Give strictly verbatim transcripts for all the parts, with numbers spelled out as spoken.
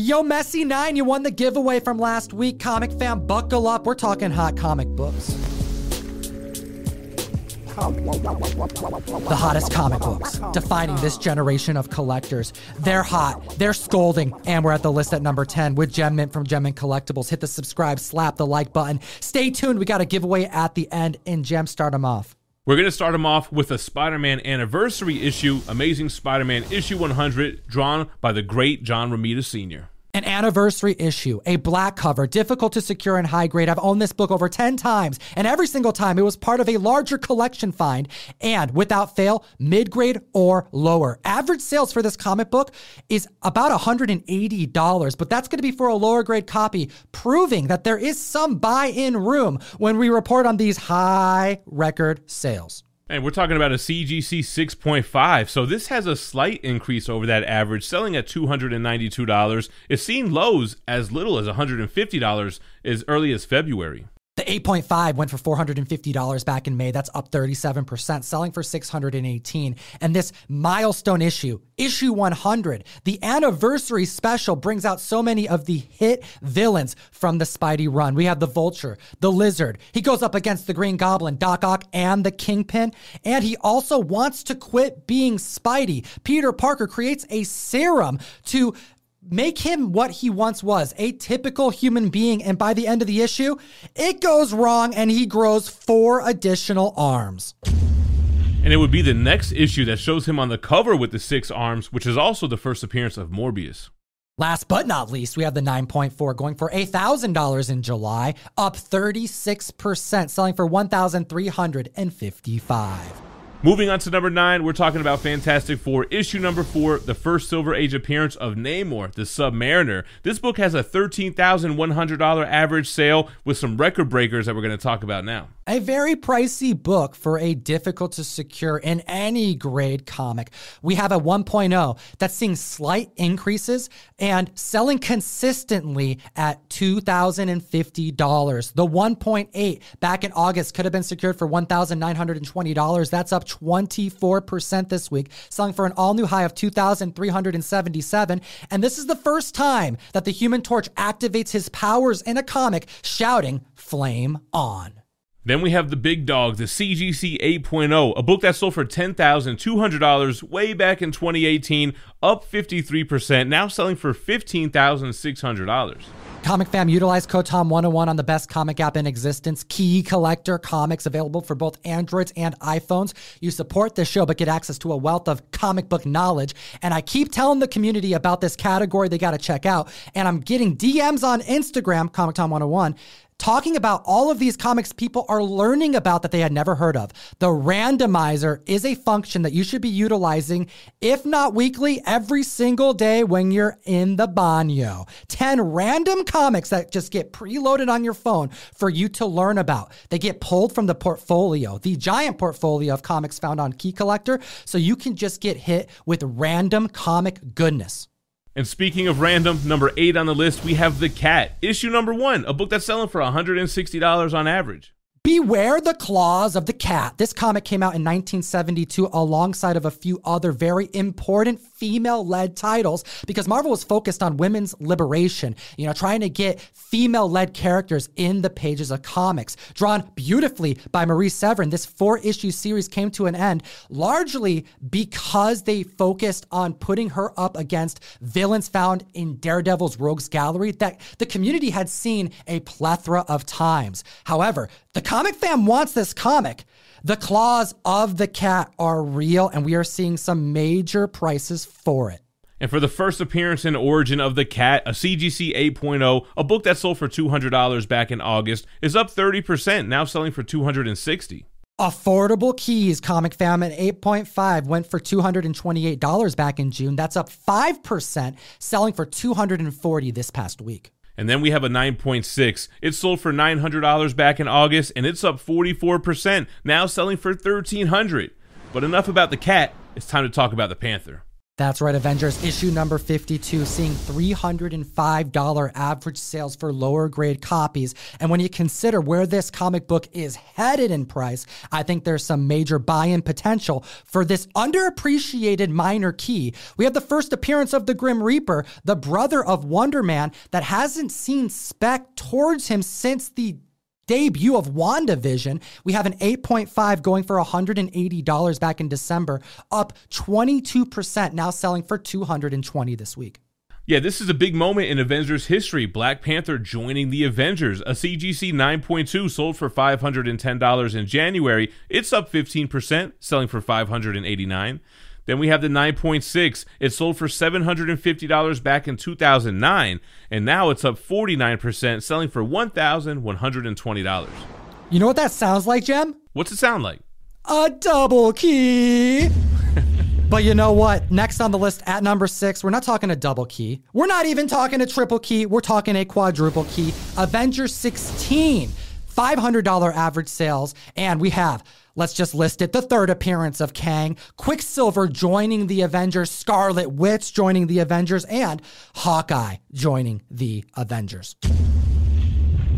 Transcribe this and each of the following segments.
Yo, Messi nine, you won the giveaway from last week. Comic fam, buckle up. We're talking hot comic books. The hottest comic books, defining this generation of collectors. They're hot, they're scolding, and we're at the list at number ten with Jem Mint from Jem Mint Collectibles. Hit the subscribe, slap the like button. Stay tuned, we got a giveaway at the end, and Jem, start them off. We're going to start them off with a Spider-Man anniversary issue, Amazing Spider-Man issue one hundred, drawn by the great John Romita Senior An anniversary issue, a black cover, difficult to secure and high grade. I've owned this book over ten times, and every single time it was part of a larger collection find, and without fail, mid-grade or lower. Average sales for this comic book is about one hundred eighty dollars, but that's going to be for a lower grade copy, proving that there is some buy-in room when we report on these high record sales. And we're talking about a C G C six point five, so this has a slight increase over that average, selling at two hundred ninety-two dollars. It's seen lows as little as one hundred fifty dollars as early as February. The eight point five went for four hundred fifty dollars back in May. That's up thirty-seven percent, selling for six hundred eighteen dollars. And this milestone issue, issue one hundred, the anniversary special, brings out so many of the hit villains from the Spidey run. We have the Vulture, the Lizard. He goes up against the Green Goblin, Doc Ock, and the Kingpin. And he also wants to quit being Spidey. Peter Parker creates a serum to make him what he once was, a typical human being. And by the end of the issue, it goes wrong and he grows four additional arms. And it would be the next issue that shows him on the cover with the six arms, which is also the first appearance of Morbius. Last but not least, we have the nine point four going for one thousand dollars in July, up thirty-six percent, selling for one thousand three hundred fifty-five dollars. Moving on to number nine, we're talking about Fantastic Four, issue number four, the first Silver Age appearance of Namor, the Submariner. This book has a thirteen thousand one hundred dollars average sale with some record breakers that we're going to talk about now. A very pricey book for a difficult to secure in any grade comic. We have a one point oh that's seeing slight increases and selling consistently at two thousand fifty dollars. The one point eight back in August could have been secured for one thousand nine hundred twenty dollars. That's up twenty-four percent this week, selling for an all-new high of two thousand three hundred seventy-seven dollars. And this is the first time that the Human Torch activates his powers in a comic, shouting, "Flame on." Then we have the big dog, the C G C eight point oh, a book that sold for ten thousand two hundred dollars way back in twenty eighteen, up fifty-three percent, now selling for fifteen thousand six hundred dollars. Comic fam, utilize code Tom one oh one on the best comic app in existence, Key Collector Comics, available for both Androids and iPhones. You support this show, but get access to a wealth of comic book knowledge. And I keep telling the community about this category they got to check out. And I'm getting D Ms on Instagram, Comic Tom one oh one, talking about all of these comics people are learning about that they had never heard of. The randomizer is a function that you should be utilizing, if not weekly, every single day when you're in the baño. ten random comics that just get preloaded on your phone for you to learn about. They get pulled from the portfolio, the giant portfolio of comics found on Key Collector, so you can just get hit with random comic goodness. And speaking of random, number eight on the list, we have The Cat, issue number one, a book that's selling for one hundred sixty dollars on average. Beware the Claws of the Cat. This comic came out in nineteen seventy-two alongside of a few other very important female-led titles because Marvel was focused on women's liberation, you know, trying to get female-led characters in the pages of comics. Drawn beautifully by Marie Severin, this four-issue series came to an end largely because they focused on putting her up against villains found in Daredevil's Rogues Gallery that the community had seen a plethora of times. However, the comic fam wants this comic. The Claws of the Cat are real, and we are seeing some major prices for it. And for the first appearance and origin of the Cat, a C G C eight point oh, a book that sold for two hundred dollars back in August, is up thirty percent, now selling for two hundred sixty dollars. Affordable Keys, comic fam, at eight point five went for two hundred twenty-eight dollars back in June. That's up five percent, selling for two hundred forty dollars this past week. And then we have a nine point six. It sold for nine hundred dollars back in August, and it's up forty-four percent, now selling for one thousand three hundred dollars. But enough about the Cat. It's time to talk about the Panther. That's right, Avengers issue number fifty-two, seeing three hundred five dollars average sales for lower grade copies. And when you consider where this comic book is headed in price, I think there's some major buy-in potential for this underappreciated minor key. We have the first appearance of the Grim Reaper, the brother of Wonder Man, that hasn't seen spec towards him since the debut of WandaVision. We have an eight point five going for one hundred eighty dollars back in December, up twenty-two percent, now selling for two hundred twenty dollars this week. Yeah, this is a big moment in Avengers history. Black Panther joining the Avengers. A C G C nine point two sold for five hundred ten dollars in January. It's up fifteen percent, selling for five hundred eighty-nine dollars. Then we have the nine point six. It sold for seven hundred fifty dollars back in two thousand nine, and now it's up forty-nine percent, selling for one thousand one hundred twenty dollars. You know what that sounds like, Jem? What's it sound like? A double key. But you know what? Next on the list at number six, we're not talking a double key. We're not even talking a triple key. We're talking a quadruple key. Avengers sixteen, five hundred dollars average sales, and we have... let's just list it. The third appearance of Kang, Quicksilver joining the Avengers, Scarlet Witch joining the Avengers, and Hawkeye joining the Avengers.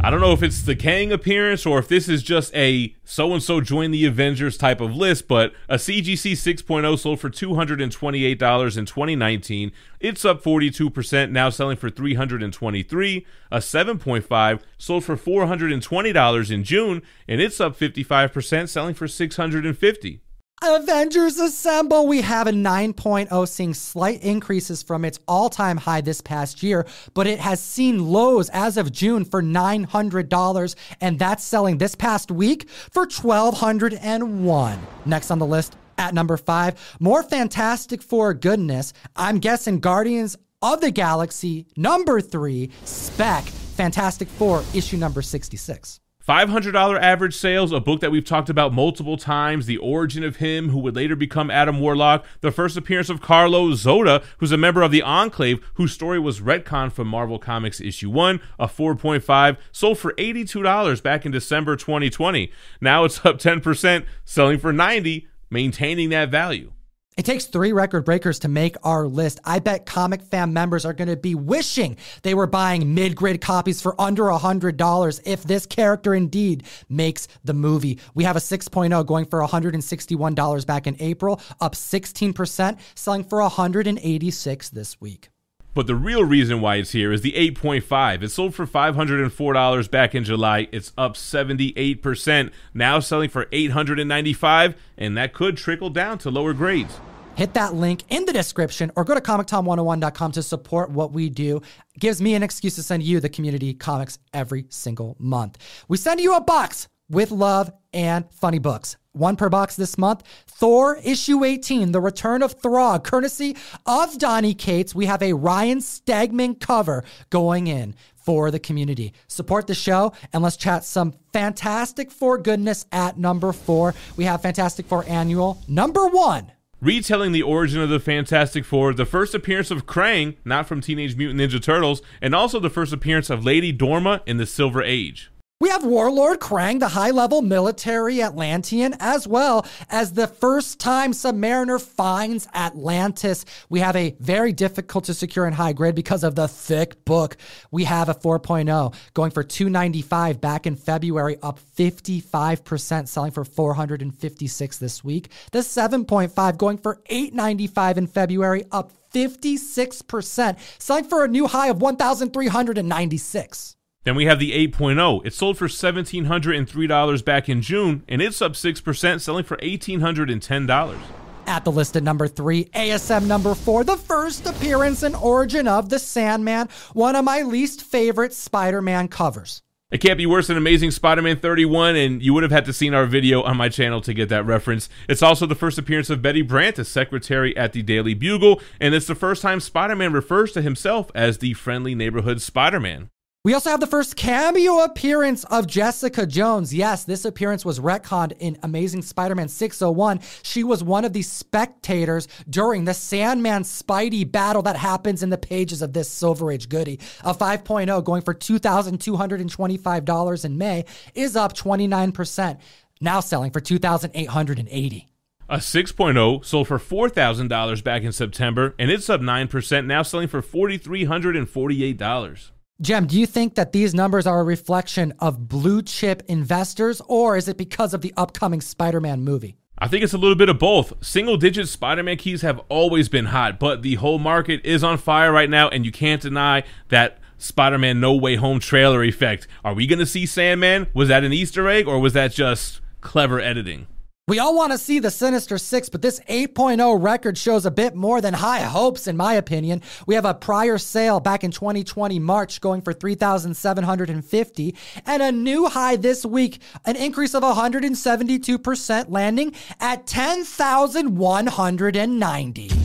I don't know if it's the Kang appearance or if this is just a so-and-so join the Avengers type of list, but a C G C six point oh sold for two hundred twenty-eight dollars in twenty nineteen. It's up forty-two percent, now selling for three hundred twenty-three dollars. A seven point five sold for four hundred twenty dollars in June, and it's up fifty-five percent, selling for six hundred fifty dollars. Avengers Assemble, we have a nine point oh, seeing slight increases from its all-time high this past year, but it has seen lows as of June for nine hundred dollars, and that's selling this past week for one thousand two hundred one dollars. Next on the list, at number five, more Fantastic Four goodness. I'm guessing Guardians of the Galaxy, number three, spec Fantastic Four, issue number sixty-six. five hundred dollars average sales, a book that we've talked about multiple times, the origin of him, who would later become Adam Warlock, the first appearance of Carlo Zoda, who's a member of the Enclave, whose story was retconned from Marvel Comics issue one, a four point five, sold for eighty-two dollars back in December twenty twenty. Now it's up ten percent, selling for ninety dollars, maintaining that value. It takes three record breakers to make our list. I bet Comic Fam members are going to be wishing they were buying mid-grade copies for under one hundred dollars if this character indeed makes the movie. We have a six point oh going for one hundred sixty-one dollars back in April, up sixteen percent, selling for one hundred eighty-six dollars this week. But the real reason why it's here is the eight point five. It sold for five hundred four dollars back in July. It's up seventy-eight percent, now selling for eight hundred ninety-five dollars, and that could trickle down to lower grades. Hit that link in the description or go to Comic Tom one oh one dot com to support what we do. It gives me an excuse to send you, the community, comics every single month. We send you a box with love and funny books. One per box this month. Thor, issue eighteen, The Return of Throg, courtesy of Donny Cates. We have a Ryan Stegman cover going in for the community. Support the show, and let's chat some Fantastic Four goodness at number four. We have Fantastic Four Annual number one. Retelling the origin of the Fantastic Four, the first appearance of Krang, not from Teenage Mutant Ninja Turtles, and also the first appearance of Lady Dorma in the Silver Age. We have Warlord Krang, the high-level military Atlantean, as well as the first time Submariner finds Atlantis. We have a very difficult to secure and high grade because of the thick book. We have a four point oh going for two hundred ninety-five dollars back in February, up fifty-five percent, selling for four hundred fifty-six dollars this week. The seven point five going for eight hundred ninety-five dollars in February, up fifty-six percent, selling for a new high of one thousand three hundred ninety-six dollars. Then we have the eight point oh. It sold for one thousand seven hundred three dollars back in June, and it's up six percent, selling for one thousand eight hundred ten dollars. At the list at number three, A S M number four, the first appearance and origin of the Sandman, one of my least favorite Spider-Man covers. It can't be worse than Amazing Spider-Man thirty-one, and you would have had to seen our video on my channel to get that reference. It's also the first appearance of Betty Brant, as secretary at the Daily Bugle, and it's the first time Spider-Man refers to himself as the friendly neighborhood Spider-Man. We also have the first cameo appearance of Jessica Jones. Yes, this appearance was retconned in Amazing Spider-Man six oh one. She was one of the spectators during the Sandman Spidey battle that happens in the pages of this Silver Age goodie. A five point oh going for two thousand two hundred twenty-five dollars in May is up twenty-nine percent, now selling for two thousand eight hundred eighty dollars. A six point oh sold for four thousand dollars back in September, and it's up nine percent, now selling for four thousand three hundred forty-eight dollars. Jem, do you think that these numbers are a reflection of blue chip investors, or is it because of the upcoming Spider-Man movie? I think it's a little bit of both. Single-digit Spider-Man keys have always been hot, but the whole market is on fire right now, and you can't deny that Spider-Man No Way Home trailer effect. Are we going to see Sandman? Was that an Easter egg, or was that just clever editing? We all want to see the Sinister Six, but this eight point oh record shows a bit more than high hopes, in my opinion. We have a prior sale back in twenty twenty, March, going for three thousand seven hundred fifty dollars, and a new high this week, an increase of one hundred seventy-two percent, landing at ten thousand one hundred ninety dollars.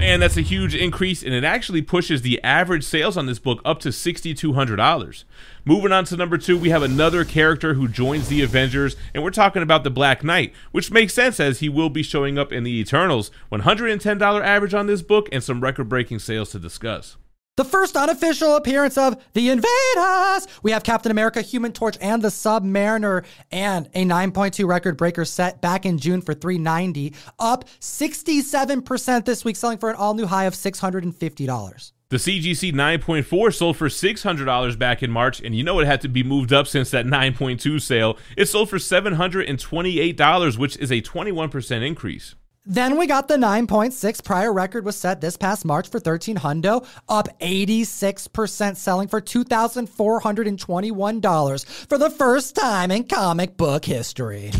And that's a huge increase, and it actually pushes the average sales on this book up to six thousand two hundred dollars. Moving on to number two, we have another character who joins the Avengers, and we're talking about the Black Knight, which makes sense as he will be showing up in the Eternals. one hundred ten dollars average on this book, and some record-breaking sales to discuss. The first unofficial appearance of the Invaders. We have Captain America, Human Torch, and the Submariner, and a nine point two record breaker set back in June for three hundred ninety dollars, up sixty-seven percent this week, selling for an all-new high of six hundred fifty dollars. The C G C nine point four sold for six hundred dollars back in March, and you know it had to be moved up since that nine point two sale. It sold for seven hundred twenty-eight dollars, which is a twenty-one percent increase. Then we got the nine point six. Prior record was set this past March for thirteen hundred dollars, up eighty-six percent, selling for two thousand four hundred twenty-one dollars for the first time in comic book history.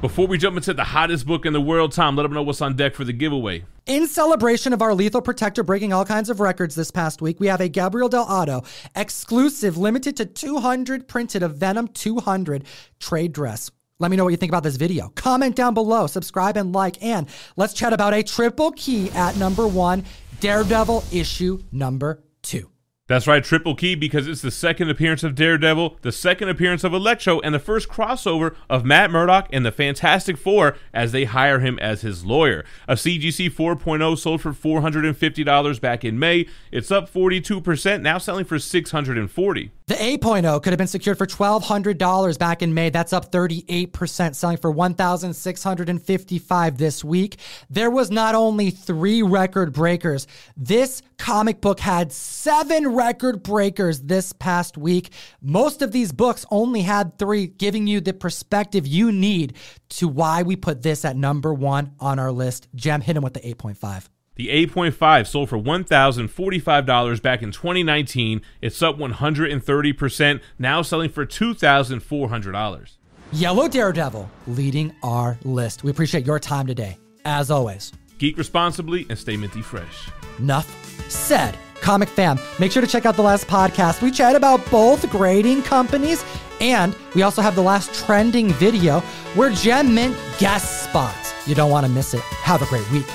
Before we jump into the hottest book in the world, Tom, let them know what's on deck for the giveaway. In celebration of our Lethal Protector breaking all kinds of records this past week, we have a Gabriel Del Otto exclusive, limited to two hundred, printed of Venom two hundred trade dress. Let me know what you think about this video. Comment down below, subscribe and like, and let's chat about a triple key at number one, Daredevil issue number two. That's right, triple key, because it's the second appearance of Daredevil, the second appearance of Electro, and the first crossover of Matt Murdock and the Fantastic Four as they hire him as his lawyer. A C G C four point oh sold for four hundred fifty dollars back in May. It's up forty-two percent, now selling for six hundred forty dollars. The eight point oh could have been secured for twelve hundred dollars back in May. That's up thirty-eight percent, selling for one thousand six hundred fifty-five dollars this week. There was not only three record breakers. This comic book had seven record breakers this past week. Most of these books only had three, giving you the perspective you need to why we put this at number one on our list. Jem, hit him with the eight point five. The eight point five sold for one thousand forty-five dollars back in twenty nineteen. It's up one hundred thirty percent, now selling for two thousand four hundred dollars. Yellow Daredevil leading our list. We appreciate your time today. As always, geek responsibly and stay minty fresh. Enough said. Comic fam, make sure to check out the last podcast. We chat about both grading companies, and we also have the last trending video where Jem Mint guest spots. You don't want to miss it. Have a great week.